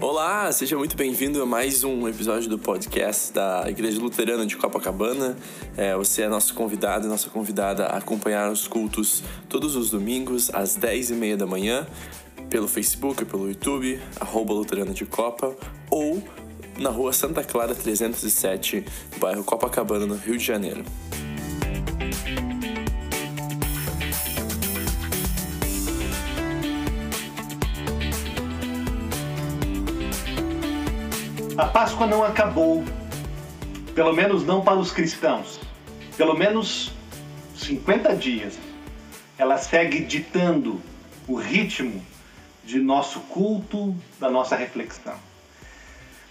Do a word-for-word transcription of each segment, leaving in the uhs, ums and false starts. Olá, seja muito bem-vindo a mais um episódio do podcast da Igreja Luterana de Copacabana. É, você é nosso convidado, nossa convidada a acompanhar os cultos todos os domingos às dez e meia da manhã pelo Facebook, pelo YouTube, arroba Luterana de Copa, ou na rua Santa Clara trezentos e sete, bairro Copacabana, no Rio de Janeiro. A Páscoa não acabou, pelo menos não para os cristãos. Pelo menos cinquenta dias. Ela segue ditando o ritmo de nosso culto, da nossa reflexão.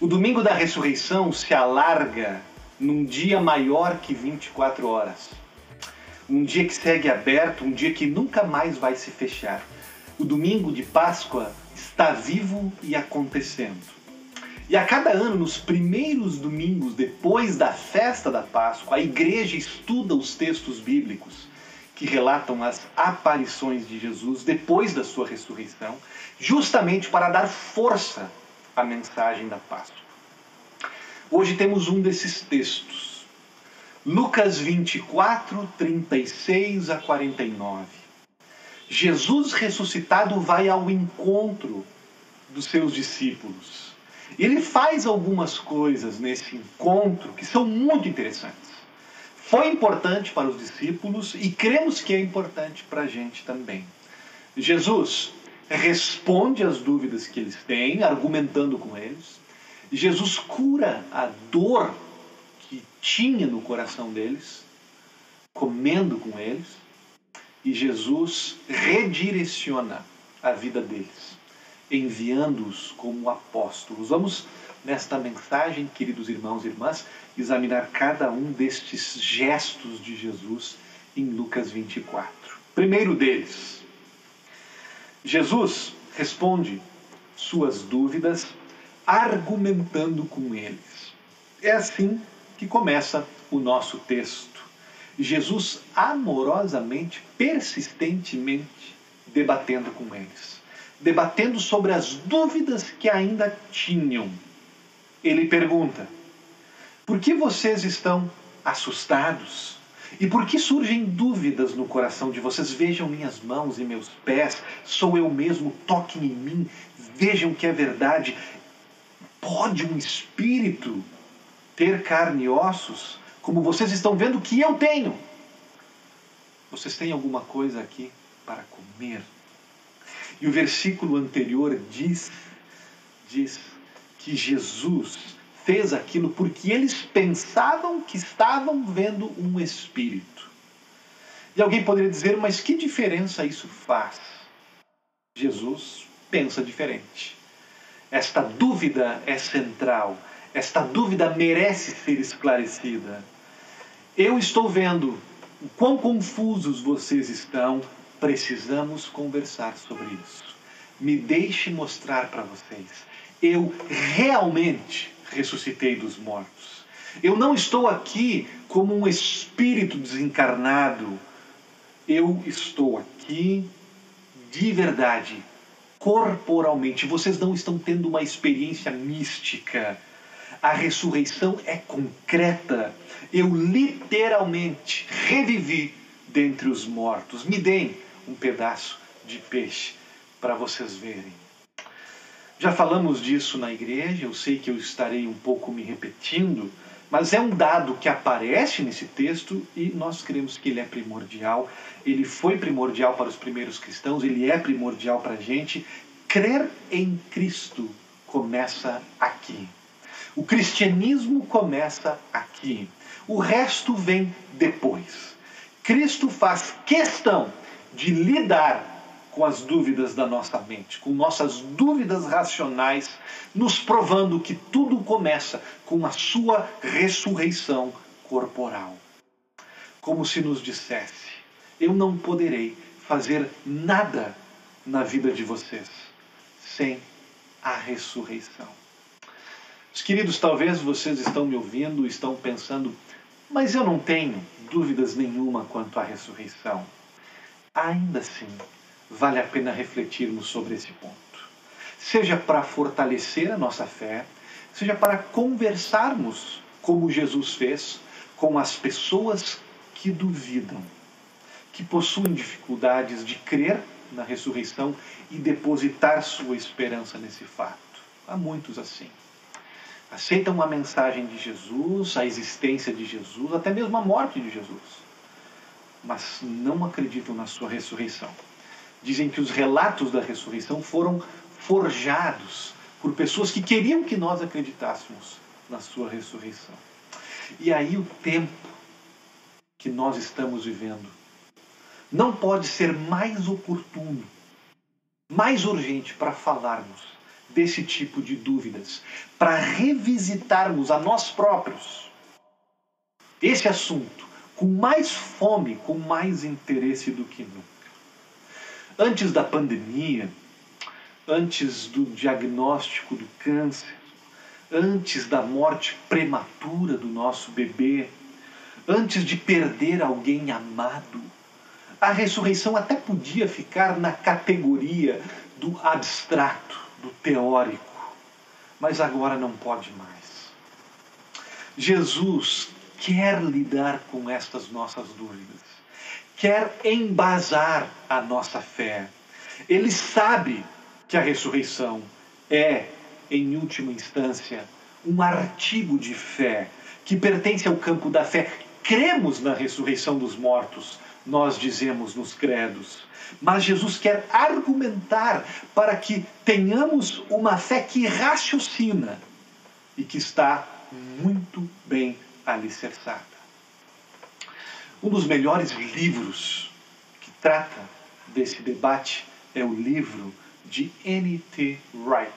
O domingo da ressurreição se alarga num dia maior que vinte e quatro horas. Um dia que segue aberto, um dia que nunca mais vai se fechar. O domingo de Páscoa está vivo e acontecendo. E a cada ano, nos primeiros domingos, depois da festa da Páscoa, a igreja estuda os textos bíblicos que relatam as aparições de Jesus depois da sua ressurreição, justamente para dar força à mensagem da Páscoa. Hoje temos um desses textos, Lucas vinte e quatro, trinta e seis a quarenta e nove. Jesus ressuscitado vai ao encontro dos seus discípulos. Ele faz algumas coisas nesse encontro que são muito interessantes. Foi importante para os discípulos e cremos que é importante para a gente também. Jesus responde às dúvidas que eles têm, argumentando com eles. Jesus cura a dor que tinha no coração deles, comendo com eles. E Jesus redireciona a vida deles, enviando-os como apóstolos. Vamos, nesta mensagem, queridos irmãos e irmãs, examinar cada um destes gestos de Jesus em Lucas vinte e quatro. Primeiro deles, Jesus responde suas dúvidas argumentando com eles. É assim que começa o nosso texto. Jesus amorosamente, persistentemente, debatendo com eles. Debatendo sobre as dúvidas que ainda tinham. Ele pergunta: por que vocês estão assustados? E por que surgem dúvidas no coração de vocês? Vejam minhas mãos e meus pés, sou eu mesmo, toquem em mim, vejam que é verdade. Pode um espírito ter carne e ossos, como vocês estão vendo que eu tenho? Vocês têm alguma coisa aqui para comer? E o versículo anterior diz, diz que Jesus fez aquilo porque eles pensavam que estavam vendo um espírito. E alguém poderia dizer, mas que diferença isso faz? Jesus pensa diferente. Esta dúvida é central. Esta dúvida merece ser esclarecida. Eu estou vendo o quão confusos vocês estão. Precisamos conversar sobre isso. Me deixe mostrar para vocês. Eu realmente ressuscitei dos mortos. Eu não estou aqui como um espírito desencarnado. Eu estou aqui de verdade, corporalmente. Vocês não estão tendo uma experiência mística. A ressurreição é concreta. Eu literalmente revivi dentre os mortos. Me deem um pedaço de peixe para vocês verem. Já falamos disso na igreja, eu sei que eu estarei um pouco me repetindo, mas é um dado que aparece nesse texto e nós cremos que ele é primordial. Ele foi primordial para os primeiros cristãos, ele é primordial para a gente. Crer em Cristo começa aqui. O cristianismo começa aqui. O resto vem depois. Cristo faz questão de lidar com as dúvidas da nossa mente, com nossas dúvidas racionais, nos provando que tudo começa com a sua ressurreição corporal. Como se nos dissesse, eu não poderei fazer nada na vida de vocês sem a ressurreição. Meus queridos, talvez vocês estão me ouvindo, estão pensando, mas eu não tenho dúvidas nenhuma quanto à ressurreição. ainda assim, vale a pena refletirmos sobre esse ponto. Seja para fortalecer a nossa fé, seja para conversarmos, como Jesus fez, com as pessoas que duvidam, que possuem dificuldades de crer na ressurreição e depositar sua esperança nesse fato. Há muitos assim. Aceitam a mensagem de Jesus, a existência de Jesus, até mesmo a morte de Jesus, mas não acreditam na sua ressurreição. Dizem que os relatos da ressurreição foram forjados por pessoas que queriam que nós acreditássemos na sua ressurreição. E aí o tempo que nós estamos vivendo não pode ser mais oportuno, mais urgente para falarmos desse tipo de dúvidas, para revisitarmos a nós próprios esse assunto com mais fome, com mais interesse do que nunca. Antes da pandemia, antes do diagnóstico do câncer, antes da morte prematura do nosso bebê, antes de perder alguém amado, a ressurreição até podia ficar na categoria do abstrato, do teórico, mas agora não pode mais. Jesus quer lidar com estas nossas dúvidas, quer embasar a nossa fé. Ele sabe que a ressurreição é, em última instância, um artigo de fé, que pertence ao campo da fé. Cremos na ressurreição dos mortos, nós dizemos nos credos. Mas Jesus quer argumentar para que tenhamos uma fé que raciocina e que está muito bem alicerçada. Um dos melhores livros que trata desse debate é o livro de N T Wright,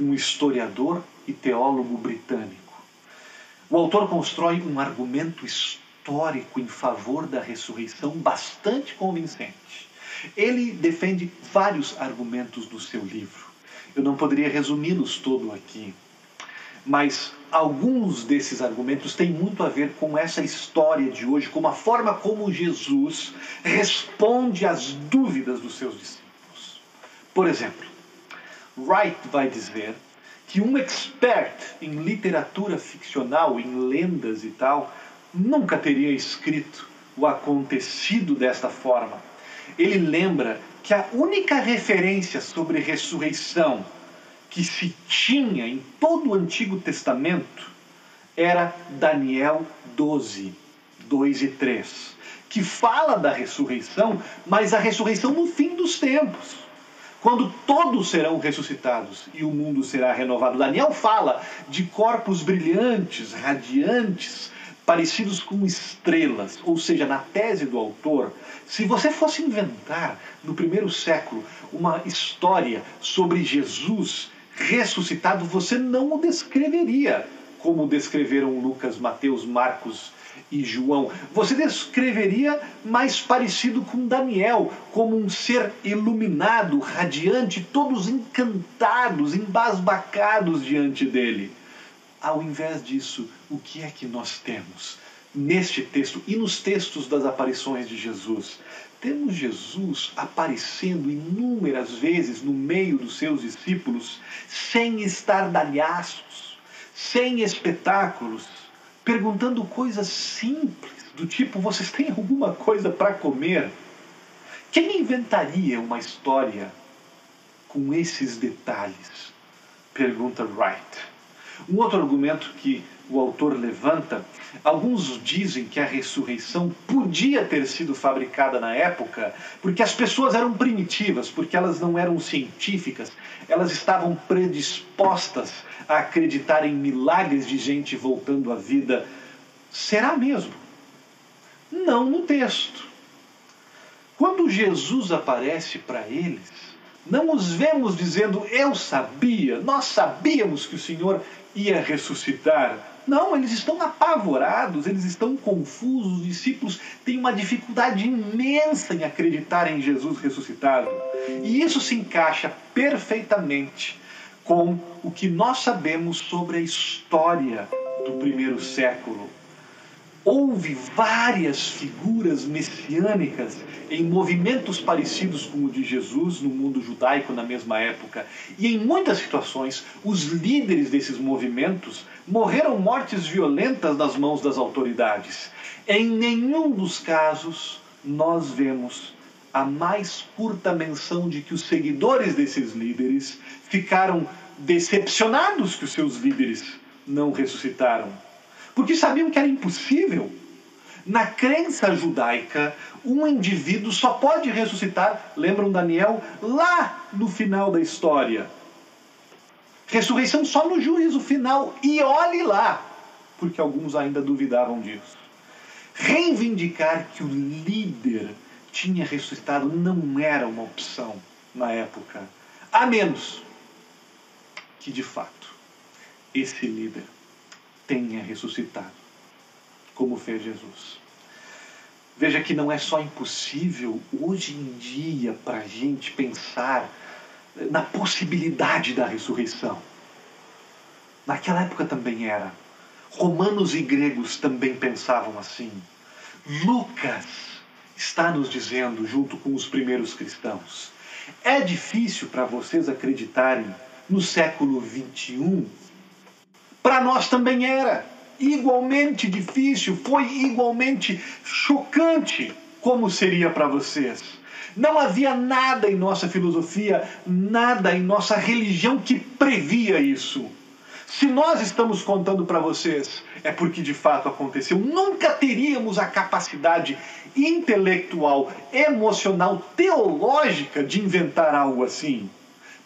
um historiador e teólogo britânico. O autor constrói um argumento histórico histórico em favor da ressurreição bastante convincente. Ele defende vários argumentos do seu livro. Eu não poderia resumi-los todos aqui, mas alguns desses argumentos têm muito a ver com essa história de hoje, com a forma como Jesus responde às dúvidas dos seus discípulos. Por exemplo, Wright vai dizer que um expert em literatura ficcional, em lendas e tal, nunca teria escrito o acontecido desta forma. Ele lembra que a única referência sobre ressurreição que se tinha em todo o Antigo Testamento era Daniel doze, dois e três, que fala da ressurreição, mas a ressurreição no fim dos tempos, quando todos serão ressuscitados e o mundo será renovado. Daniel fala de corpos brilhantes, radiantes, parecidos com estrelas. Ou seja, na tese do autor, se você fosse inventar no primeiro século uma história sobre Jesus ressuscitado, você não o descreveria como descreveram Lucas, Mateus, Marcos e João. Você descreveria mais parecido com Daniel, como um ser iluminado, radiante, todos encantados, embasbacados diante dele. Ao invés disso, o que é que nós temos neste texto e nos textos das aparições de Jesus? Temos Jesus aparecendo inúmeras vezes no meio dos seus discípulos, sem estardalhaços, sem espetáculos, perguntando coisas simples, do tipo, vocês têm alguma coisa para comer? Quem inventaria uma história com esses detalhes? Pergunta Wright. Um outro argumento que o autor levanta, alguns dizem que a ressurreição podia ter sido fabricada na época porque as pessoas eram primitivas, porque elas não eram científicas, elas estavam predispostas a acreditar em milagres de gente voltando à vida. Será mesmo? Não no texto. Quando Jesus aparece para eles, não os vemos dizendo, eu sabia, nós sabíamos que o Senhor ia ressuscitar. Não, eles estão apavorados, eles estão confusos, os discípulos têm uma dificuldade imensa em acreditar em Jesus ressuscitado. E isso se encaixa perfeitamente com o que nós sabemos sobre a história do primeiro século. houve várias figuras messiânicas em movimentos parecidos com o de Jesus no mundo judaico na mesma época. E em muitas situações, os líderes desses movimentos morreram mortes violentas nas mãos das autoridades. Em nenhum dos casos nós vemos a mais curta menção de que os seguidores desses líderes ficaram decepcionados que os seus líderes não ressuscitaram. Porque sabiam que era impossível. Na crença judaica, um indivíduo só pode ressuscitar, lembram Daniel, lá no final da história. Ressurreição só no juízo final, e olhe lá, porque alguns ainda duvidavam disso. Reivindicar que o líder tinha ressuscitado não era uma opção na época, a menos que, de fato, esse líder tenha ressuscitado, como fez Jesus. Veja que não é só impossível hoje em dia para a gente pensar na possibilidade da ressurreição. Naquela época também era. Romanos e gregos também pensavam assim. Lucas está nos dizendo, junto com os primeiros cristãos, é difícil para vocês acreditarem no século vinte e um. Para nós também era igualmente difícil, foi igualmente chocante como seria para vocês. Não havia nada em nossa filosofia, nada em nossa religião que previa isso. Se nós estamos contando para vocês, é porque de fato aconteceu. Nunca teríamos a capacidade intelectual, emocional, teológica de inventar algo assim.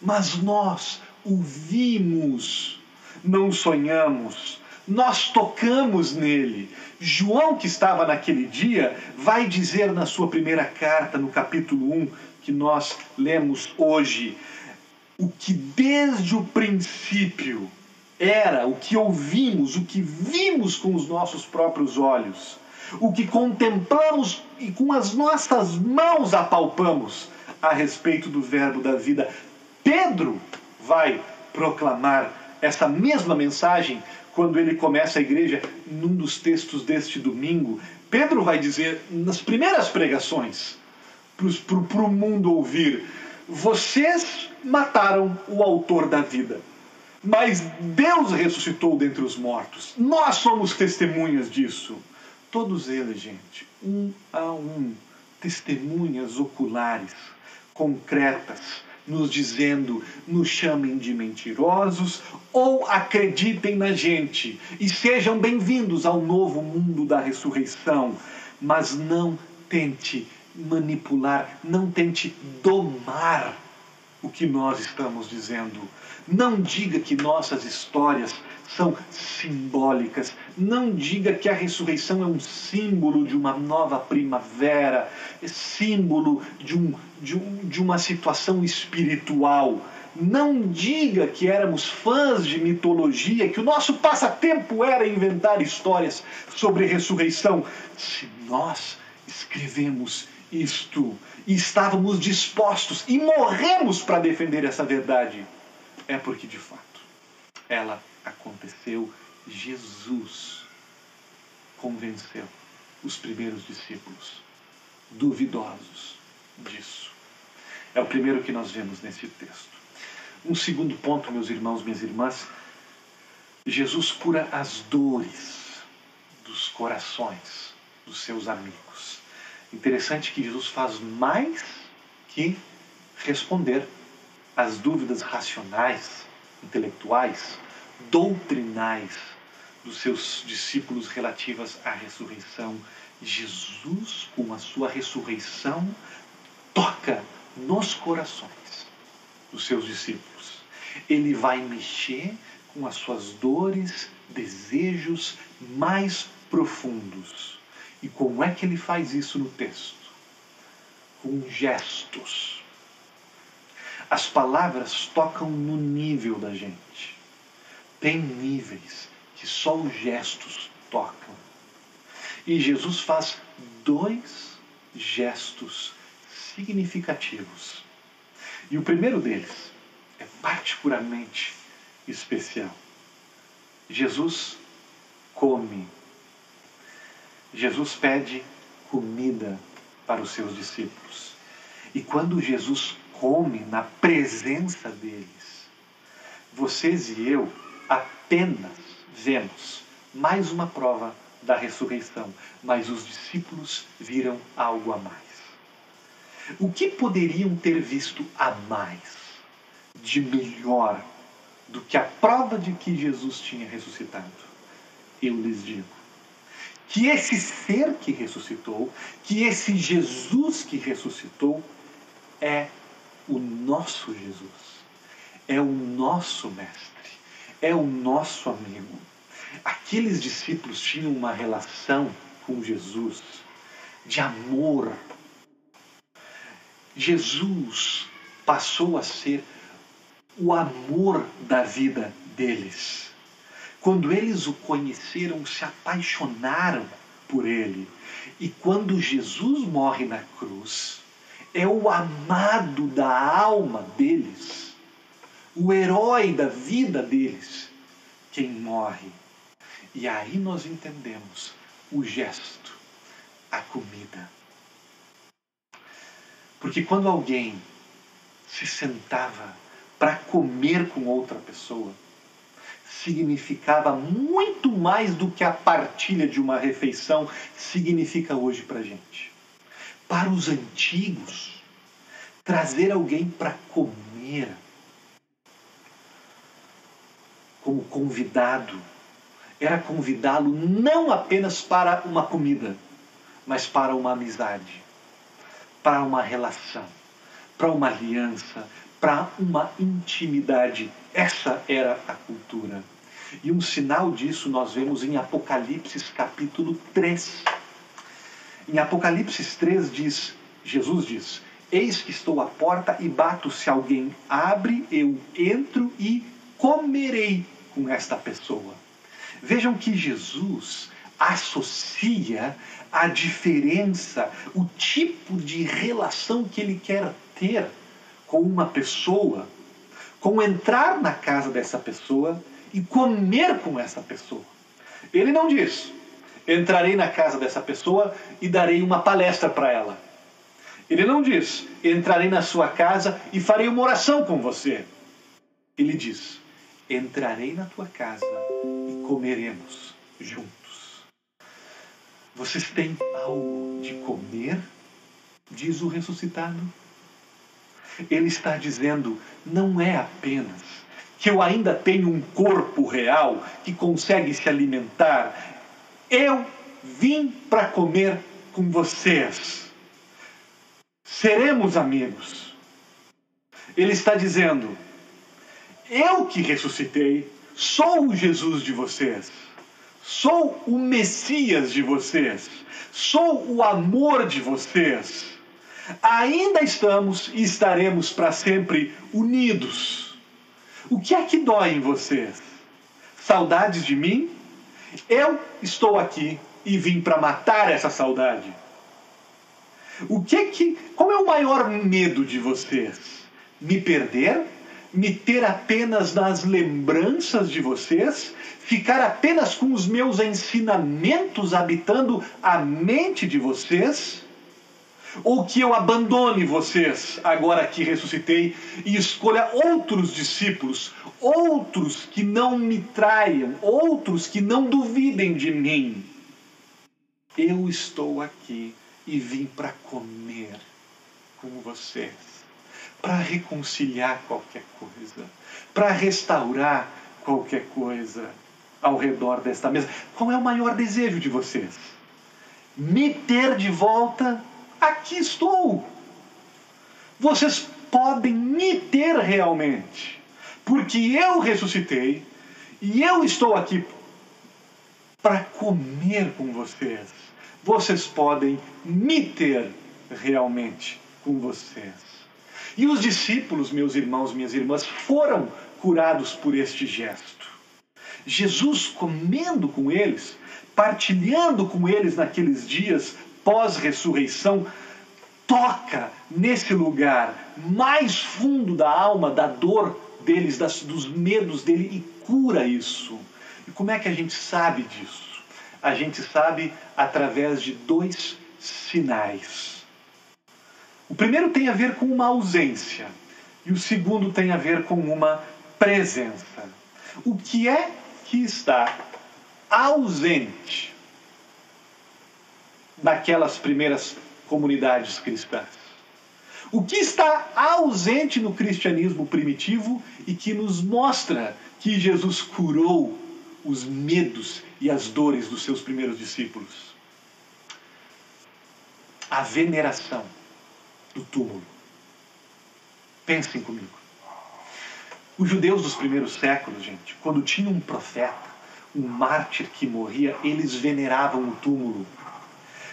Mas nós o vimos. Não sonhamos, nós tocamos nele. João, que estava naquele dia, vai dizer na sua primeira carta, no capítulo um, que nós lemos hoje, o que desde o princípio era, o que ouvimos, o que vimos com os nossos próprios olhos, o que contemplamos e com as nossas mãos apalpamos a respeito do verbo da vida. Pedro vai proclamar essa mesma mensagem quando ele começa a igreja num dos textos deste domingo. Pedro vai dizer nas primeiras pregações para o mundo ouvir: vocês mataram o autor da vida, mas Deus ressuscitou dentre os mortos. Nós somos testemunhas disso. Todos eles, gente, um a um, testemunhas oculares, concretas, nos dizendo: nos chamem de mentirosos ou acreditem na gente e sejam bem-vindos ao novo mundo da ressurreição. Mas não tente manipular, não tente domar o que nós estamos dizendo. Não diga que nossas histórias são simbólicas. Não diga que a ressurreição é um símbolo de uma nova primavera, símbolo de, um, de, um, de uma situação espiritual. Não diga que éramos fãs de mitologia, que o nosso passatempo era inventar histórias sobre ressurreição. Se nós escrevemos isto e estávamos dispostos e morremos para defender essa verdade, é porque, de fato, ela aconteceu. Jesus convenceu os primeiros discípulos duvidosos disso. É o primeiro que nós vemos nesse texto. Um segundo ponto, meus irmãos, minhas irmãs: Jesus cura as dores dos corações dos seus amigos. Interessante que Jesus faz mais que responder às dúvidas racionais, intelectuais, doutrinais dos seus discípulos relativas à ressurreição. Jesus, com a sua ressurreição, toca nos corações dos seus discípulos. Ele vai mexer com as suas dores, desejos mais profundos. E como é que ele faz isso no texto? Com gestos. As palavras tocam no nível da gente. Tem níveis que só os gestos tocam. E Jesus faz dois gestos significativos. E o primeiro deles é particularmente especial. Jesus come. Jesus pede comida para os seus discípulos. E quando Jesus come na presença deles, vocês e eu apenas vemos mais uma prova da ressurreição, mas os discípulos viram algo a mais. O que poderiam ter visto a mais, de melhor, do que a prova de que Jesus tinha ressuscitado? Eu lhes digo que esse ser que ressuscitou, que esse Jesus que ressuscitou, é o nosso Jesus, é o nosso mestre, é o nosso amigo. Aqueles discípulos tinham uma relação com Jesus de amor. Jesus passou a ser o amor da vida deles. Quando eles o conheceram, se apaixonaram por ele. E quando Jesus morre na cruz, é o amado da alma deles, o herói da vida deles, quem morre. E aí nós entendemos o gesto, a comida. Porque quando alguém se sentava para comer com outra pessoa, significava muito mais do que a partilha de uma refeição significa hoje para a gente. Para os antigos, trazer alguém para comer como convidado era convidá-lo não apenas para uma comida, mas para uma amizade, para uma relação, para uma aliança, para uma intimidade. Essa era a cultura. E um sinal disso nós vemos em Apocalipse capítulo três. Em Apocalipse três diz, Jesus diz: eis que estou à porta e bato, se alguém abre, eu entro e comerei com esta pessoa. Vejam que Jesus associa a diferença, o tipo de relação que ele quer ter com uma pessoa, com entrar na casa dessa pessoa e comer com essa pessoa. Ele não diz: entrarei na casa dessa pessoa e darei uma palestra para ela. Ele não diz: entrarei na sua casa e farei uma oração com você. Ele diz: entrarei na tua casa e comeremos juntos. Vocês têm algo de comer? Diz o ressuscitado. Ele está dizendo: não é apenas que eu ainda tenho um corpo real que consegue se alimentar. Eu vim para comer com vocês. Seremos amigos. Ele está dizendo: eu que ressuscitei sou o Jesus de vocês, sou o Messias de vocês, sou o amor de vocês. Ainda estamos e estaremos para sempre unidos. O que é que dói em vocês? Saudades de mim? Eu estou aqui e vim para matar essa saudade. O que é que, qual é o maior medo de vocês? Me perder? Me ter apenas nas lembranças de vocês? Ficar apenas com os meus ensinamentos habitando a mente de vocês? Ou que eu abandone vocês, agora que ressuscitei, e escolha outros discípulos, outros que não me traiam, outros que não duvidem de mim. Eu estou aqui e vim para comer com vocês, para reconciliar qualquer coisa, para restaurar qualquer coisa ao redor desta mesa. Qual é o maior desejo de vocês? Me ter de volta? Aqui estou. Vocês podem me ter realmente, porque eu ressuscitei e eu estou aqui para comer com vocês. Vocês podem me ter realmente com vocês. E os discípulos, meus irmãos, minhas irmãs, foram curados por este gesto. Jesus comendo com eles, partilhando com eles naqueles dias pós-ressurreição, toca nesse lugar mais fundo da alma, da dor deles, das, dos medos dele, e cura isso. E como é que a gente sabe disso? a gente sabe através de dois sinais. O primeiro tem a ver com uma ausência e o segundo tem a ver com uma presença. O que é que está ausente daquelas primeiras comunidades cristãs? O que está ausente no cristianismo primitivo e que nos mostra que Jesus curou os medos e as dores dos seus primeiros discípulos? A veneração do túmulo. Pensem comigo. Os judeus dos primeiros séculos, gente, quando tinha um profeta, um mártir que morria, eles veneravam o túmulo.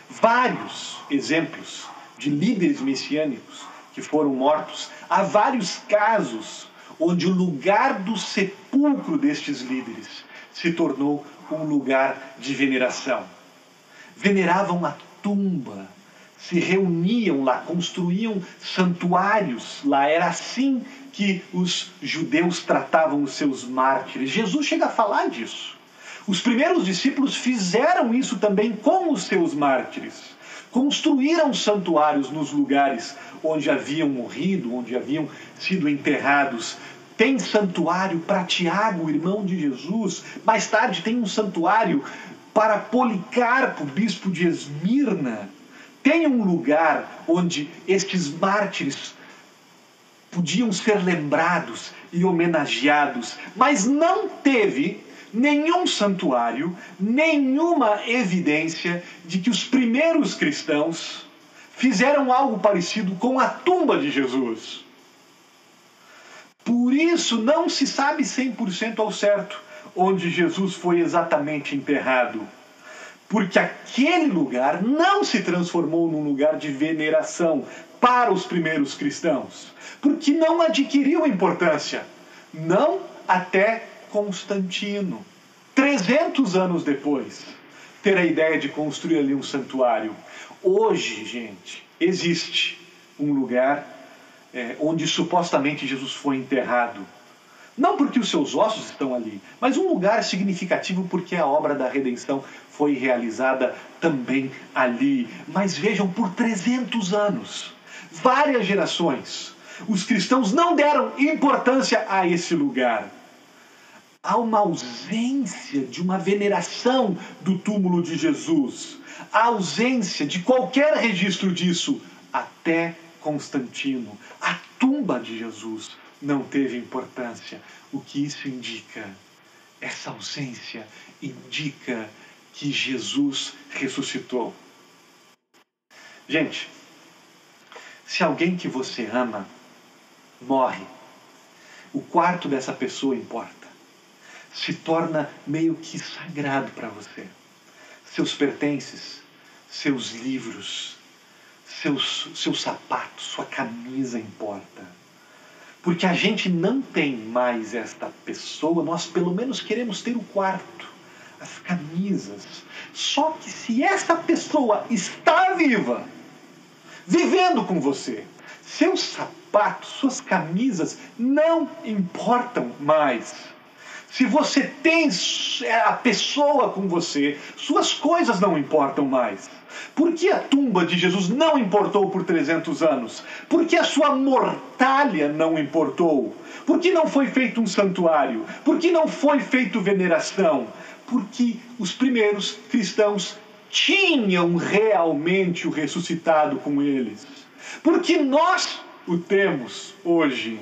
Vários exemplos de líderes messiânicos que foram mortos. Há vários casos onde o lugar do sepulcro destes líderes se tornou um lugar de veneração. Veneravam a tumba, se reuniam lá, construíam santuários lá. Era assim que os judeus tratavam os seus mártires. Jesus chega a falar disso. Os primeiros discípulos fizeram isso também com os seus mártires. Construíram santuários nos lugares onde haviam morrido, onde haviam sido enterrados. Tem santuário para Tiago, irmão de Jesus. Mais tarde tem um santuário para Policarpo, bispo de Esmirna. Tem um lugar onde estes mártires podiam ser lembrados e homenageados, mas não teve nenhum santuário, nenhuma evidência de que os primeiros cristãos fizeram algo parecido com a tumba de Jesus. Por isso não se sabe cem por cento ao certo onde Jesus foi exatamente enterrado, porque aquele lugar não se transformou num lugar de veneração para os primeiros cristãos, porque não adquiriu importância, não até Constantino, trezentos anos depois, ter a ideia de construir ali um santuário. Hoje, gente, existe um lugar é, onde supostamente Jesus foi enterrado. Não porque os seus ossos estão ali, mas um lugar significativo porque a obra da redenção foi realizada também ali. Mas vejam, por trezentos anos, várias gerações, os cristãos não deram importância a esse lugar. Há uma ausência de uma veneração do túmulo de Jesus. Há ausência de qualquer registro disso até Constantino. A tumba de Jesus não teve importância. O que isso indica? Essa ausência indica que Jesus ressuscitou. Gente, se alguém que você ama morre, o quarto dessa pessoa importa. Se torna meio que sagrado para você. Seus pertences, seus livros, seus, seus sapatos, sua camisa importa. Porque a gente não tem mais esta pessoa, nós pelo menos queremos ter o quarto, as camisas. Só que se essa pessoa está viva, vivendo com você, seus sapatos, suas camisas não importam mais. Se você tem a pessoa com você, suas coisas não importam mais. Por que a tumba de Jesus não importou por trezentos anos? Por que a sua mortalha não importou? Por que não foi feito um santuário? Por que não foi feito veneração? Porque os primeiros cristãos tinham realmente o ressuscitado com eles. Porque nós o temos hoje.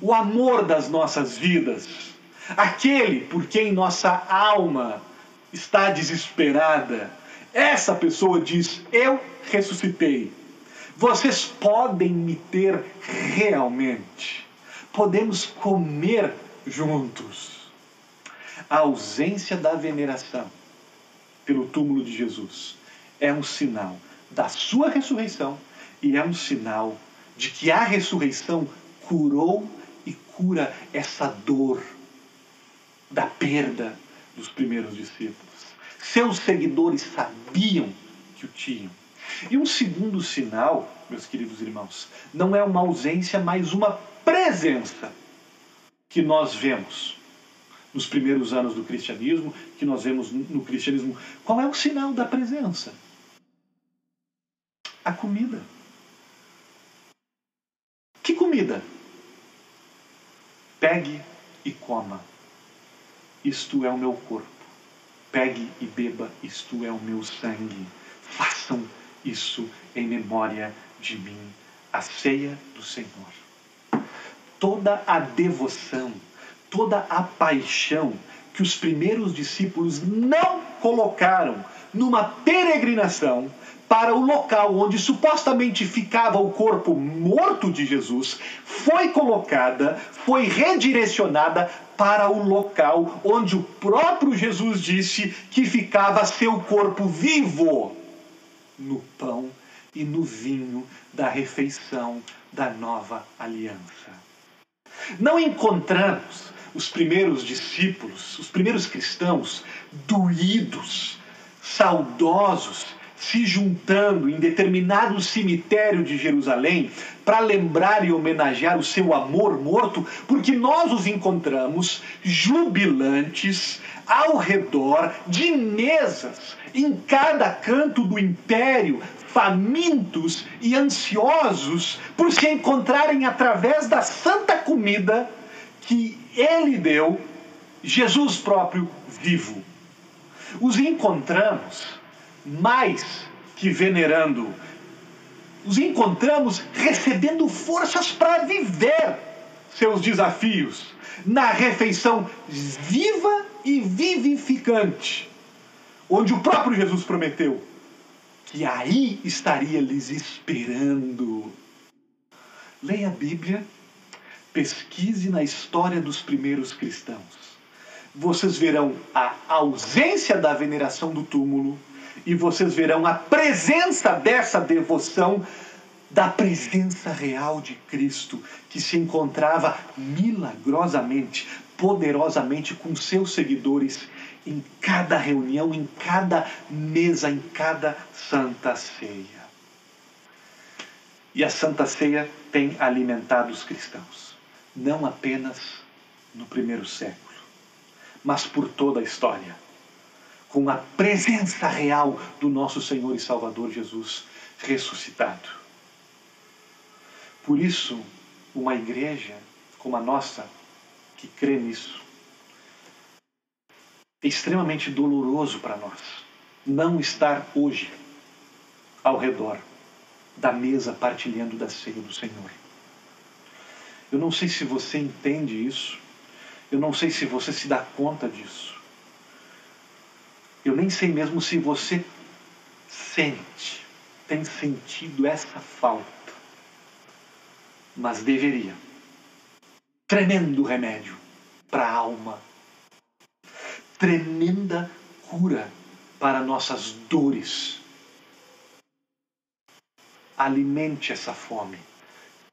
O amor das nossas vidas. Aquele por quem nossa alma está desesperada. Essa pessoa diz, eu ressuscitei. Vocês podem me ter realmente. Podemos comer juntos. A ausência da veneração pelo túmulo de Jesus é um sinal da sua ressurreição e é um sinal de que a ressurreição curou e cura essa dor da perda dos primeiros discípulos. Seus seguidores sabiam que o tinham. E um segundo sinal, meus queridos irmãos, não é uma ausência, mas uma presença que nós vemos nos primeiros anos do cristianismo, que nós vemos no cristianismo. Qual é o sinal da presença? A comida. Que comida? Pegue e coma. Isto é o meu corpo. Pegue e beba. Isto é o meu sangue. Façam isso em memória de mim. A ceia do Senhor. Toda a devoção, toda a paixão que os primeiros discípulos não colocaram numa peregrinação para o local onde supostamente ficava o corpo morto de Jesus, foi colocada, foi redirecionada para o local onde o próprio Jesus disse que ficava seu corpo vivo, no pão e no vinho da refeição da nova aliança. Não encontramos os primeiros discípulos, os primeiros cristãos, doídos, saudosos, se juntando em determinado cemitério de Jerusalém para lembrar e homenagear o seu amor morto, porque nós os encontramos jubilantes ao redor de mesas, em cada canto do império, famintos e ansiosos por se encontrarem através da santa comida que ele deu, Jesus próprio vivo. Os encontramos mais que venerando, os encontramos recebendo forças para viver seus desafios na refeição viva e vivificante, onde o próprio Jesus prometeu que aí estaria lhes esperando. Leia a Bíblia, pesquise na história dos primeiros cristãos. Vocês verão a ausência da veneração do túmulo, e vocês verão a presença dessa devoção, da presença real de Cristo, que se encontrava milagrosamente, poderosamente com seus seguidores em cada reunião, em cada mesa, em cada santa ceia. E a santa ceia tem alimentado os cristãos, não apenas no primeiro século, mas por toda a história, com a presença real do nosso Senhor e Salvador Jesus ressuscitado. Por isso, uma igreja como a nossa, que crê nisso, é extremamente doloroso para nós não estar hoje ao redor da mesa partilhando da ceia do Senhor. Eu não sei se você entende isso, eu não sei se você se dá conta disso. Eu nem sei mesmo se você sente, tem sentido essa falta. Mas deveria. Tremendo remédio para a alma. Tremenda cura para nossas dores. Alimente essa fome.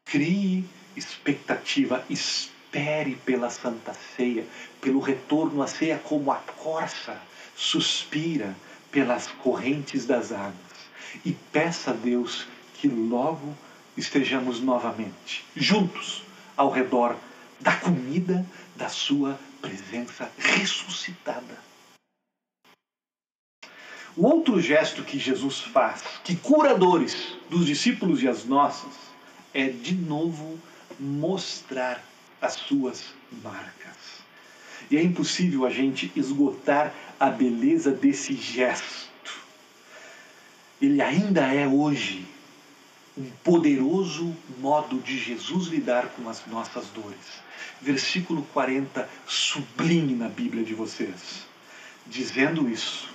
Crie expectativa. Espere pela Santa Ceia, pelo retorno à ceia como a corça suspira pelas correntes das águas, e peça a Deus que logo estejamos novamente juntos ao redor da comida da sua presença ressuscitada. O outro gesto que Jesus faz, que cura dores dos discípulos e as nossas, é de novo mostrar as suas marcas. E é impossível a gente esgotar a beleza desse gesto. Ele ainda é hoje um poderoso modo de Jesus lidar com as nossas dores. Versículo quarenta, sublime na Bíblia de vocês. Dizendo isso,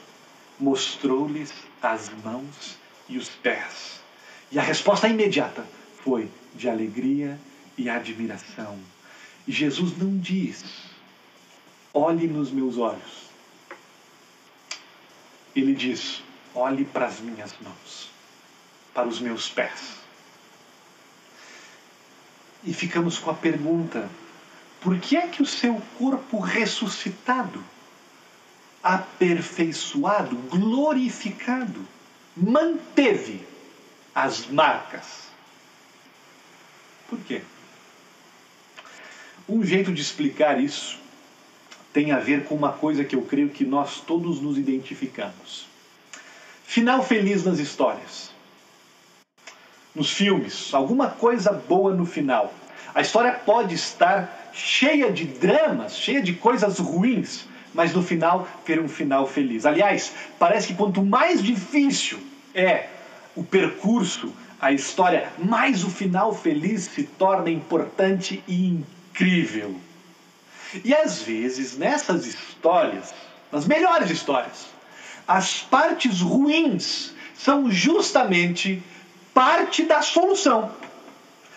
mostrou-lhes as mãos e os pés. E a resposta imediata foi de alegria e admiração. E Jesus não diz: olhe nos meus olhos. Ele diz: olhe para as minhas mãos, para os meus pés. E ficamos com a pergunta: por que é que o seu corpo ressuscitado, aperfeiçoado, glorificado, manteve as marcas? Por quê? Um jeito de explicar isso tem a ver com uma coisa que eu creio que nós todos nos identificamos. Final feliz nas histórias, nos filmes, alguma coisa boa no final. A história pode estar cheia de dramas, cheia de coisas ruins, mas no final ter um final feliz. Aliás, parece que quanto mais difícil é o percurso, a história, mais o final feliz se torna importante e incrível. E às vezes, nessas histórias, nas melhores histórias, as partes ruins são justamente parte da solução.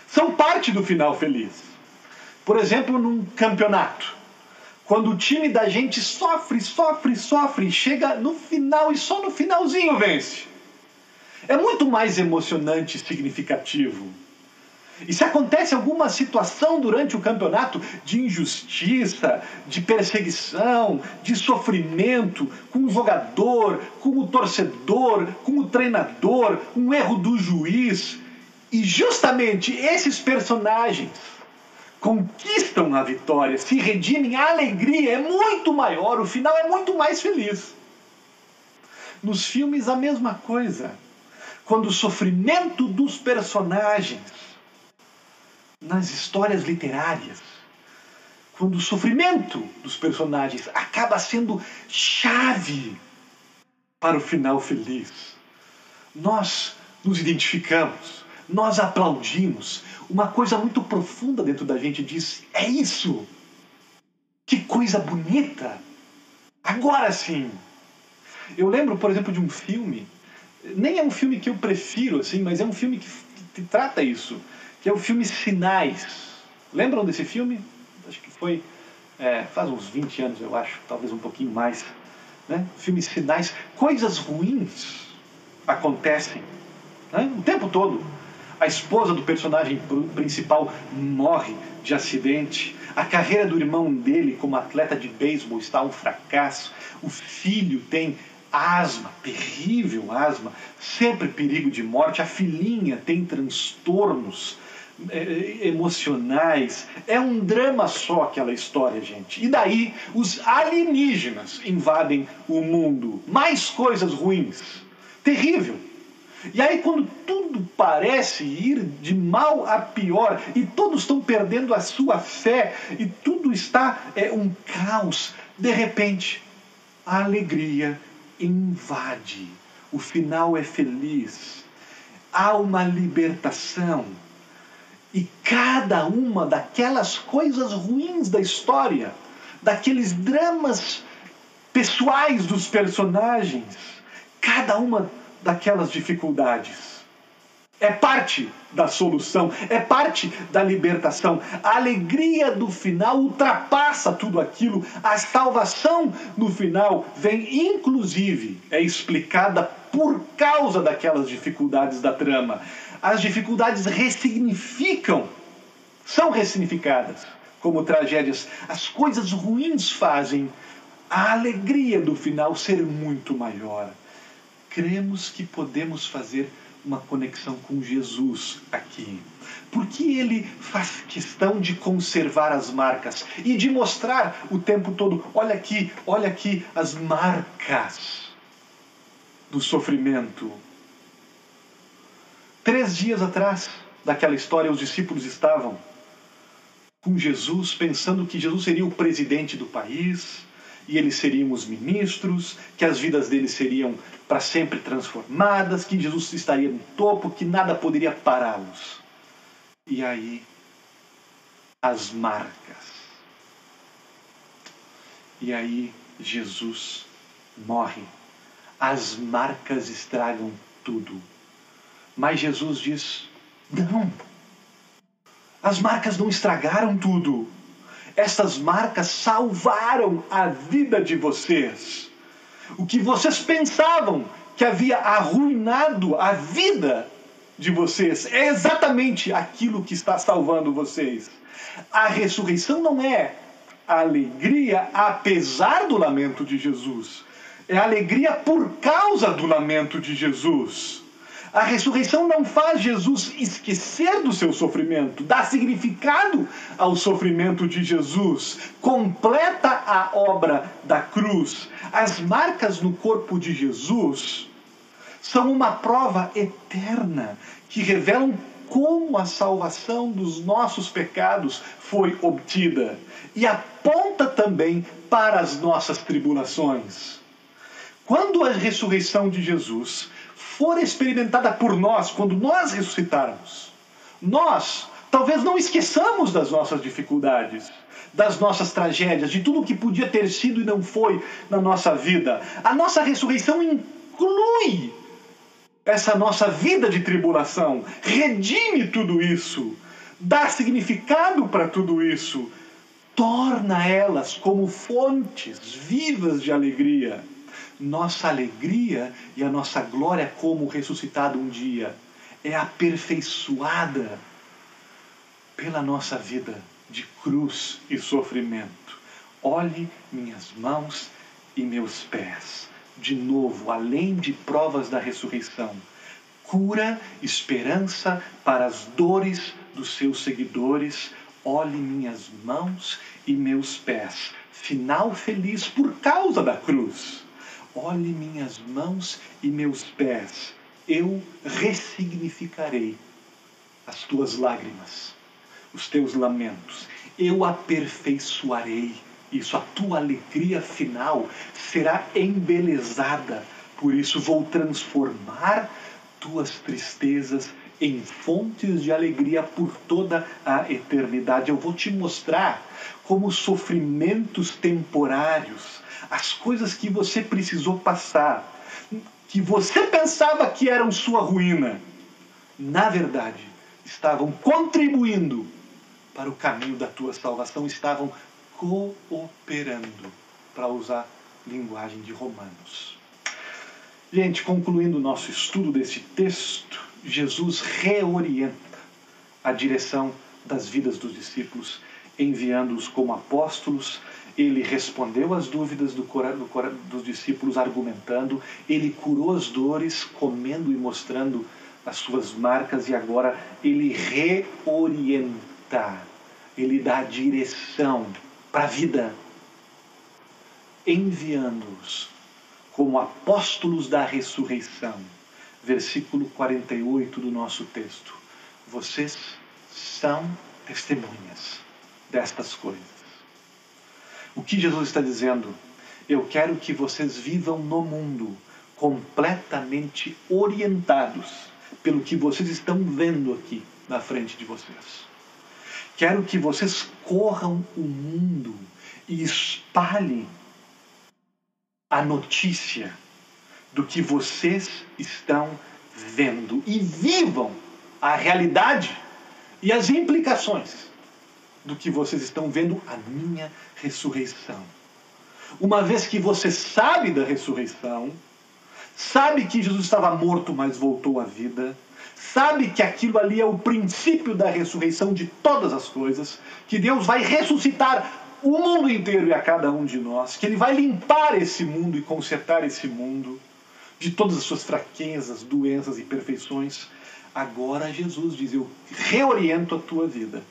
São parte do final feliz. Por exemplo, num campeonato. Quando o time da gente sofre, sofre, sofre, chega no final e só no finalzinho vence. É muito mais emocionante e significativo. E se acontece alguma situação durante o campeonato de injustiça, de perseguição, de sofrimento com o jogador, com o torcedor, com o treinador, um erro do juiz, e justamente esses personagens conquistam a vitória, se redimem, a alegria é muito maior, o final é muito mais feliz. Nos filmes a mesma coisa. Quando o sofrimento dos personagens, nas histórias literárias, quando o sofrimento dos personagens acaba sendo chave para o final feliz, nós nos identificamos, nós aplaudimos. Uma coisa muito profunda dentro da gente diz: é isso! Que coisa bonita! Agora sim! Eu lembro, por exemplo, de um filme, nem é um filme que eu prefiro, assim, mas é um filme que, que trata isso, que é o filme Sinais. Lembram desse filme? Acho que foi é, faz uns vinte anos, eu acho, talvez um pouquinho mais, né? O filme Sinais. Coisas ruins acontecem, né? O tempo todo. A esposa do personagem principal morre de acidente. A carreira do irmão dele como atleta de beisebol está um fracasso. O filho tem asma, terrível asma, sempre perigo de morte. A filhinha tem transtornos emocionais. É um drama só aquela história, gente. E daí os alienígenas invadem o mundo. Mais coisas ruins. Terrível. E aí quando tudo parece ir de mal a pior e todos estão perdendo a sua fé e tudo está é um caos, de repente a alegria invade. O final é feliz. Há uma libertação. E cada uma daquelas coisas ruins da história, daqueles dramas pessoais dos personagens, cada uma daquelas dificuldades é parte da solução, é parte da libertação. A alegria do final ultrapassa tudo aquilo. A salvação no final vem, inclusive, é explicada por causa daquelas dificuldades da trama. As dificuldades ressignificam, são ressignificadas como tragédias. As coisas ruins fazem a alegria do final ser muito maior. Cremos que podemos fazer uma conexão com Jesus aqui. Porque ele faz questão de conservar as marcas e de mostrar o tempo todo, olha aqui, olha aqui as marcas do sofrimento. Três dias atrás daquela história, os discípulos estavam com Jesus, pensando que Jesus seria o presidente do país, e eles seriam os ministros, que as vidas deles seriam para sempre transformadas, que Jesus estaria no topo, que nada poderia pará-los. E aí, as marcas. E aí, Jesus morre. As marcas estragam tudo. Mas Jesus diz: não, as marcas não estragaram tudo. Estas marcas salvaram a vida de vocês. O que vocês pensavam que havia arruinado a vida de vocês é exatamente aquilo que está salvando vocês. A ressurreição não é a alegria apesar do lamento de Jesus. É a alegria por causa do lamento de Jesus. A ressurreição não faz Jesus esquecer do seu sofrimento, dá significado ao sofrimento de Jesus, completa a obra da cruz. As marcas no corpo de Jesus são uma prova eterna que revelam como a salvação dos nossos pecados foi obtida e aponta também para as nossas tribulações. Quando a ressurreição de Jesus for experimentada por nós, quando nós ressuscitarmos, nós talvez não esqueçamos das nossas dificuldades, das nossas tragédias, de tudo que podia ter sido e não foi na nossa vida. A nossa ressurreição inclui essa nossa vida de tribulação, redime tudo isso, dá significado para tudo isso, torna elas como fontes vivas de alegria. Nossa alegria e a nossa glória como ressuscitado um dia é aperfeiçoada pela nossa vida de cruz e sofrimento. Olhe minhas mãos e meus pés. De novo, além de provas da ressurreição, cura, esperança para as dores dos seus seguidores. Olhe minhas mãos e meus pés. Final feliz por causa da cruz. Olhe minhas mãos e meus pés. Eu ressignificarei as tuas lágrimas, os teus lamentos. Eu aperfeiçoarei isso. A tua alegria final será embelezada. Por isso vou transformar tuas tristezas em fontes de alegria por toda a eternidade. Eu vou te mostrar como os sofrimentos temporários, as coisas que você precisou passar, que você pensava que eram sua ruína, na verdade, estavam contribuindo para o caminho da tua salvação, estavam cooperando, para usar linguagem de Romanos. Gente, concluindo o nosso estudo desse texto, Jesus reorienta a direção das vidas dos discípulos, enviando-os como apóstolos. Ele respondeu às dúvidas do cora, do cora, dos discípulos argumentando, ele curou as dores, comendo e mostrando as suas marcas, e agora ele reorienta, ele dá direção para a vida, enviando-os como apóstolos da ressurreição. Versículo quarenta e oito do nosso texto. Vocês são testemunhas destas coisas. O que Jesus está dizendo? Eu quero que vocês vivam no mundo completamente orientados pelo que vocês estão vendo aqui na frente de vocês. Quero que vocês corram o mundo e espalhem a notícia do que vocês estão vendo e vivam a realidade e as implicações do que vocês estão vendo, a minha ressurreição. Uma vez que você sabe da ressurreição, sabe que Jesus estava morto, mas voltou à vida, sabe que aquilo ali é o princípio da ressurreição de todas as coisas, que Deus vai ressuscitar o mundo inteiro e a cada um de nós, que Ele vai limpar esse mundo e consertar esse mundo de todas as suas fraquezas, doenças e imperfeições. Agora Jesus diz, eu reoriento a tua vida.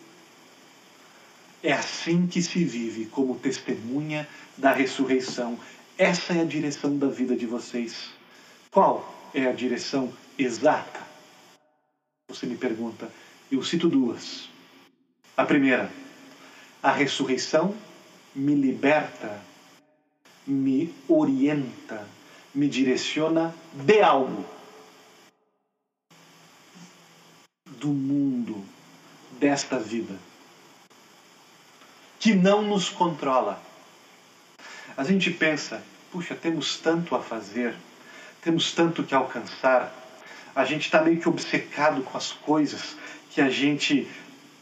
É assim que se vive como testemunha da ressurreição. Essa é a direção da vida de vocês. Qual é a direção exata? Você me pergunta. Eu cito duas. A primeira, a ressurreição me liberta, me orienta, me direciona de algo. Do mundo, desta vida, que não nos controla. A gente pensa, puxa, temos tanto a fazer, temos tanto que alcançar, a gente está meio que obcecado com as coisas que a gente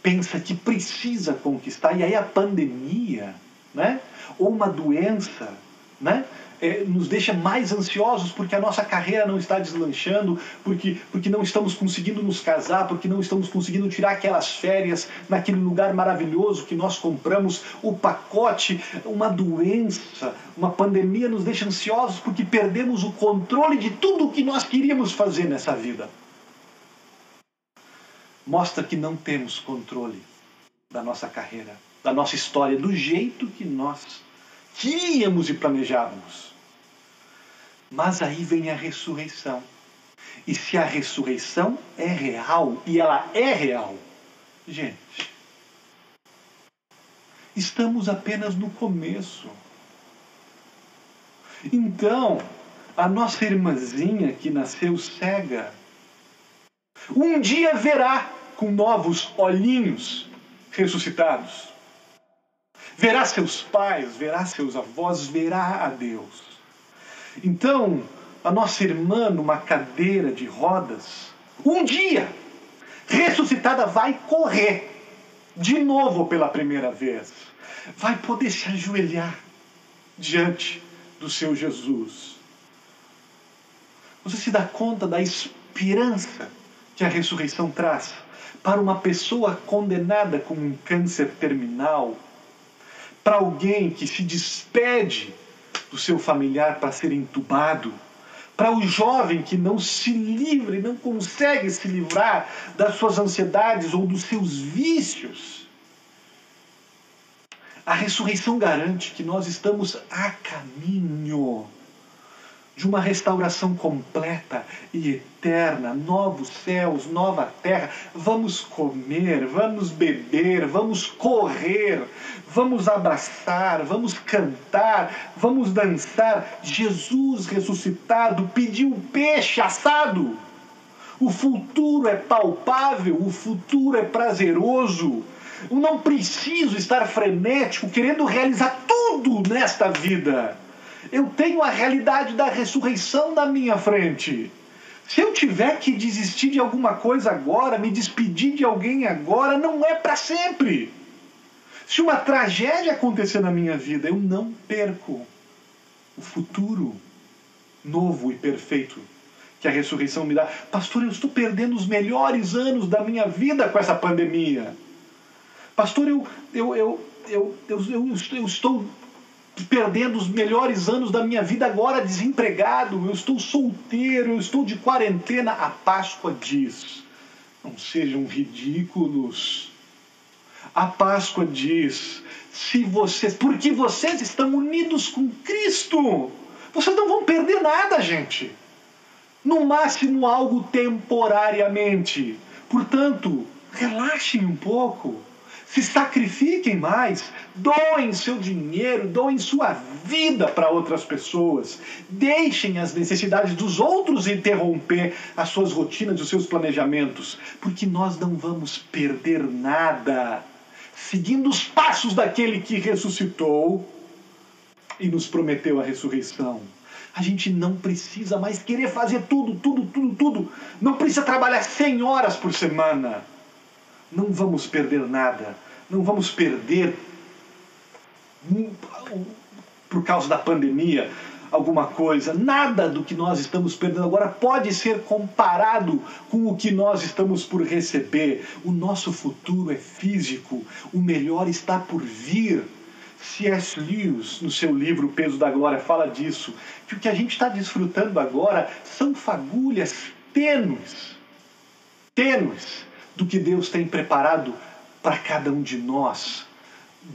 pensa que precisa conquistar, e aí a pandemia, né? Ou uma doença, né? É, nos deixa mais ansiosos porque a nossa carreira não está deslanchando, porque, porque não estamos conseguindo nos casar, porque não estamos conseguindo tirar aquelas férias naquele lugar maravilhoso que nós compramos, o pacote, uma doença, uma pandemia nos deixa ansiosos porque perdemos o controle de tudo o que nós queríamos fazer nessa vida. mostra que não temos controle da nossa carreira, da nossa história, do jeito que nós tínhamos e planejávamos. Mas aí vem a ressurreição. E se a ressurreição é real, e ela é real, gente, estamos apenas no começo. Então, a nossa irmãzinha que nasceu cega, um dia verá com novos olhinhos ressuscitados. Verá seus pais, verá seus avós, verá a Deus. Então, a nossa irmã numa cadeira de rodas, um dia, ressuscitada, vai correr de novo pela primeira vez. Vai poder se ajoelhar diante do seu Jesus. Você se dá conta da esperança que a ressurreição traz para uma pessoa condenada com um câncer terminal, para alguém que se despede do seu familiar para ser entubado, para o jovem que não se livra e não consegue se livrar das suas ansiedades ou dos seus vícios. A ressurreição garante que nós estamos a caminho de uma restauração completa e eterna, novos céus, nova terra. Vamos comer, vamos beber, vamos correr, vamos abraçar, vamos cantar, vamos dançar. Jesus ressuscitado pediu peixe assado. O futuro é palpável, o futuro é prazeroso. Eu não preciso estar frenético, querendo realizar tudo nesta vida. Eu tenho a realidade da ressurreição na minha frente. Se eu tiver que desistir de alguma coisa agora, me despedir de alguém agora, não é para sempre. Se uma tragédia acontecer na minha vida, eu não perco o futuro novo e perfeito que a ressurreição me dá. Pastor, eu estou perdendo os melhores anos da minha vida com essa pandemia. Pastor, eu, eu, eu, eu, eu, eu, eu estou perdendo os melhores anos da minha vida agora desempregado, eu estou solteiro, eu estou de quarentena. A Páscoa diz, não sejam ridículos. A Páscoa diz, se vocês, porque vocês estão unidos com Cristo, vocês não vão perder nada, gente. No máximo algo temporariamente. Portanto, relaxem um pouco. Se sacrifiquem mais, doem seu dinheiro, doem sua vida para outras pessoas. Deixem as necessidades dos outros interromper as suas rotinas e os seus planejamentos, porque nós não vamos perder nada, seguindo os passos daquele que ressuscitou e nos prometeu a ressurreição. A gente não precisa mais querer fazer tudo, tudo, tudo, tudo. Não precisa trabalhar cem horas por semana. Não vamos perder nada, não vamos perder, por causa da pandemia, alguma coisa. Nada do que nós estamos perdendo agora pode ser comparado com o que nós estamos por receber. O nosso futuro é físico, o melhor está por vir. C S Lewis, no seu livro O Peso da Glória, fala disso, que o que a gente está desfrutando agora são fagulhas tênues, tênues, do que Deus tem preparado para cada um de nós,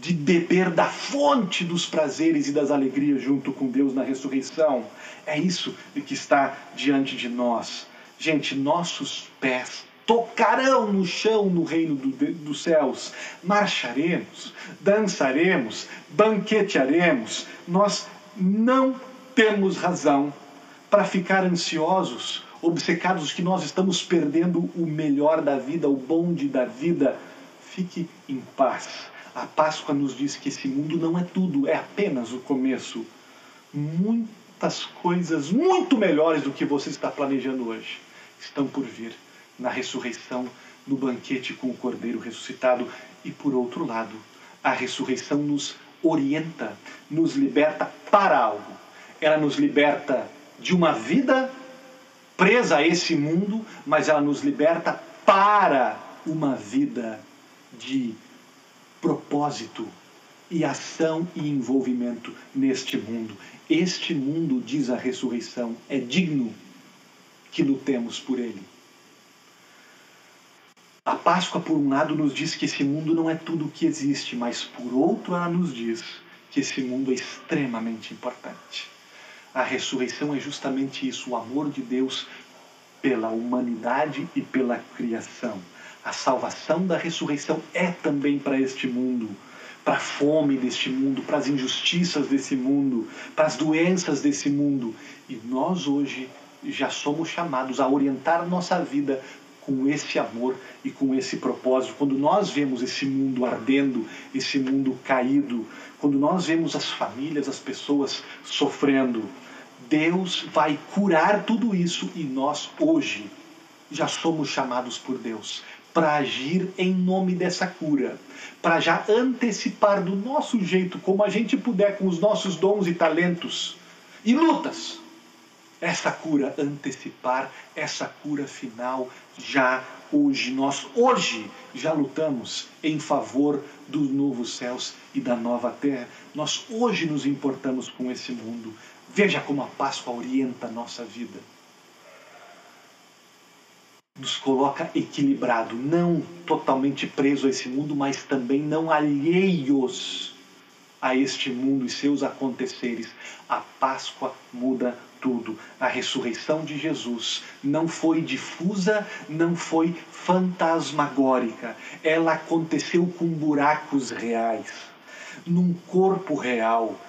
de beber da fonte dos prazeres e das alegrias junto com Deus na ressurreição. É isso que está diante de nós. Gente, nossos pés tocarão no chão no reino do, dos céus. Marcharemos, dançaremos, banquetearemos. Nós não temos razão para ficar ansiosos, obcecados que nós estamos perdendo o melhor da vida, o bonde da vida. Fique em paz. A Páscoa nos diz que esse mundo não é tudo, é apenas o começo. Muitas coisas muito melhores do que você está planejando hoje estão por vir na ressurreição, no banquete com o Cordeiro ressuscitado. E por outro lado, a ressurreição nos orienta, nos liberta para algo. Ela nos liberta de uma vida presa a esse mundo, mas ela nos liberta para uma vida de propósito e ação e envolvimento neste mundo. Este mundo, diz a ressurreição, é digno que lutemos por ele. A Páscoa, por um lado, nos diz que esse mundo não é tudo o que existe, mas, por outro, ela nos diz que esse mundo é extremamente importante. A ressurreição é justamente isso, o amor de Deus pela humanidade e pela criação. A salvação da ressurreição é também para este mundo, para a fome deste mundo, para as injustiças desse mundo, para as doenças desse mundo. E nós hoje já somos chamados a orientar a nossa vida com esse amor e com esse propósito. Quando nós vemos esse mundo ardendo, esse mundo caído, quando nós vemos as famílias, as pessoas sofrendo, Deus vai curar tudo isso e nós hoje já somos chamados por Deus para agir em nome dessa cura, para já antecipar do nosso jeito, como a gente puder, com os nossos dons e talentos e lutas, essa cura, antecipar essa cura final já hoje. Nós hoje já lutamos em favor dos novos céus e da nova terra. Nós hoje nos importamos com esse mundo. Veja como a Páscoa orienta a nossa vida. Nos coloca equilibrado, não totalmente preso a esse mundo, mas também não alheios a este mundo e seus aconteceres. A Páscoa muda tudo. A ressurreição de Jesus não foi difusa, não foi fantasmagórica. Ela aconteceu com buracos reais, num corpo real,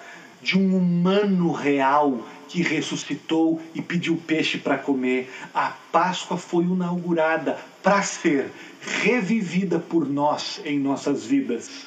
de um humano real que ressuscitou e pediu peixe para comer. A Páscoa foi inaugurada para ser revivida por nós em nossas vidas.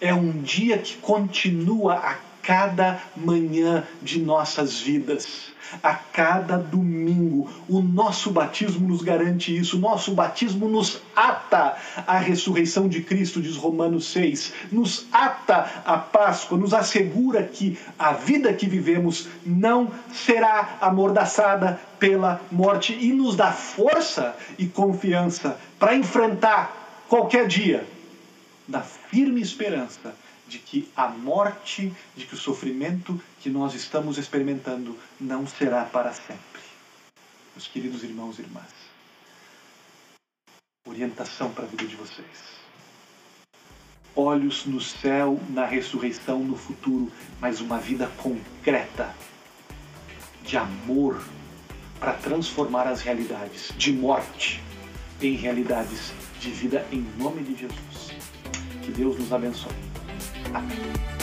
É um dia que continua a cada manhã de nossas vidas, a cada domingo. O nosso batismo nos garante isso. O nosso batismo nos ata à ressurreição de Cristo, diz Romanos seis. Nos ata à Páscoa, nos assegura que a vida que vivemos não será amordaçada pela morte e nos dá força e confiança para enfrentar qualquer dia, na firme esperança de que a morte, de que o sofrimento que nós estamos experimentando não será para sempre. Meus queridos irmãos e irmãs, orientação para a vida de vocês. Olhos no céu, na ressurreição, no futuro, mas uma vida concreta, de amor, para transformar as realidades de morte em realidades de vida, em nome de Jesus. Que Deus nos abençoe. Amém.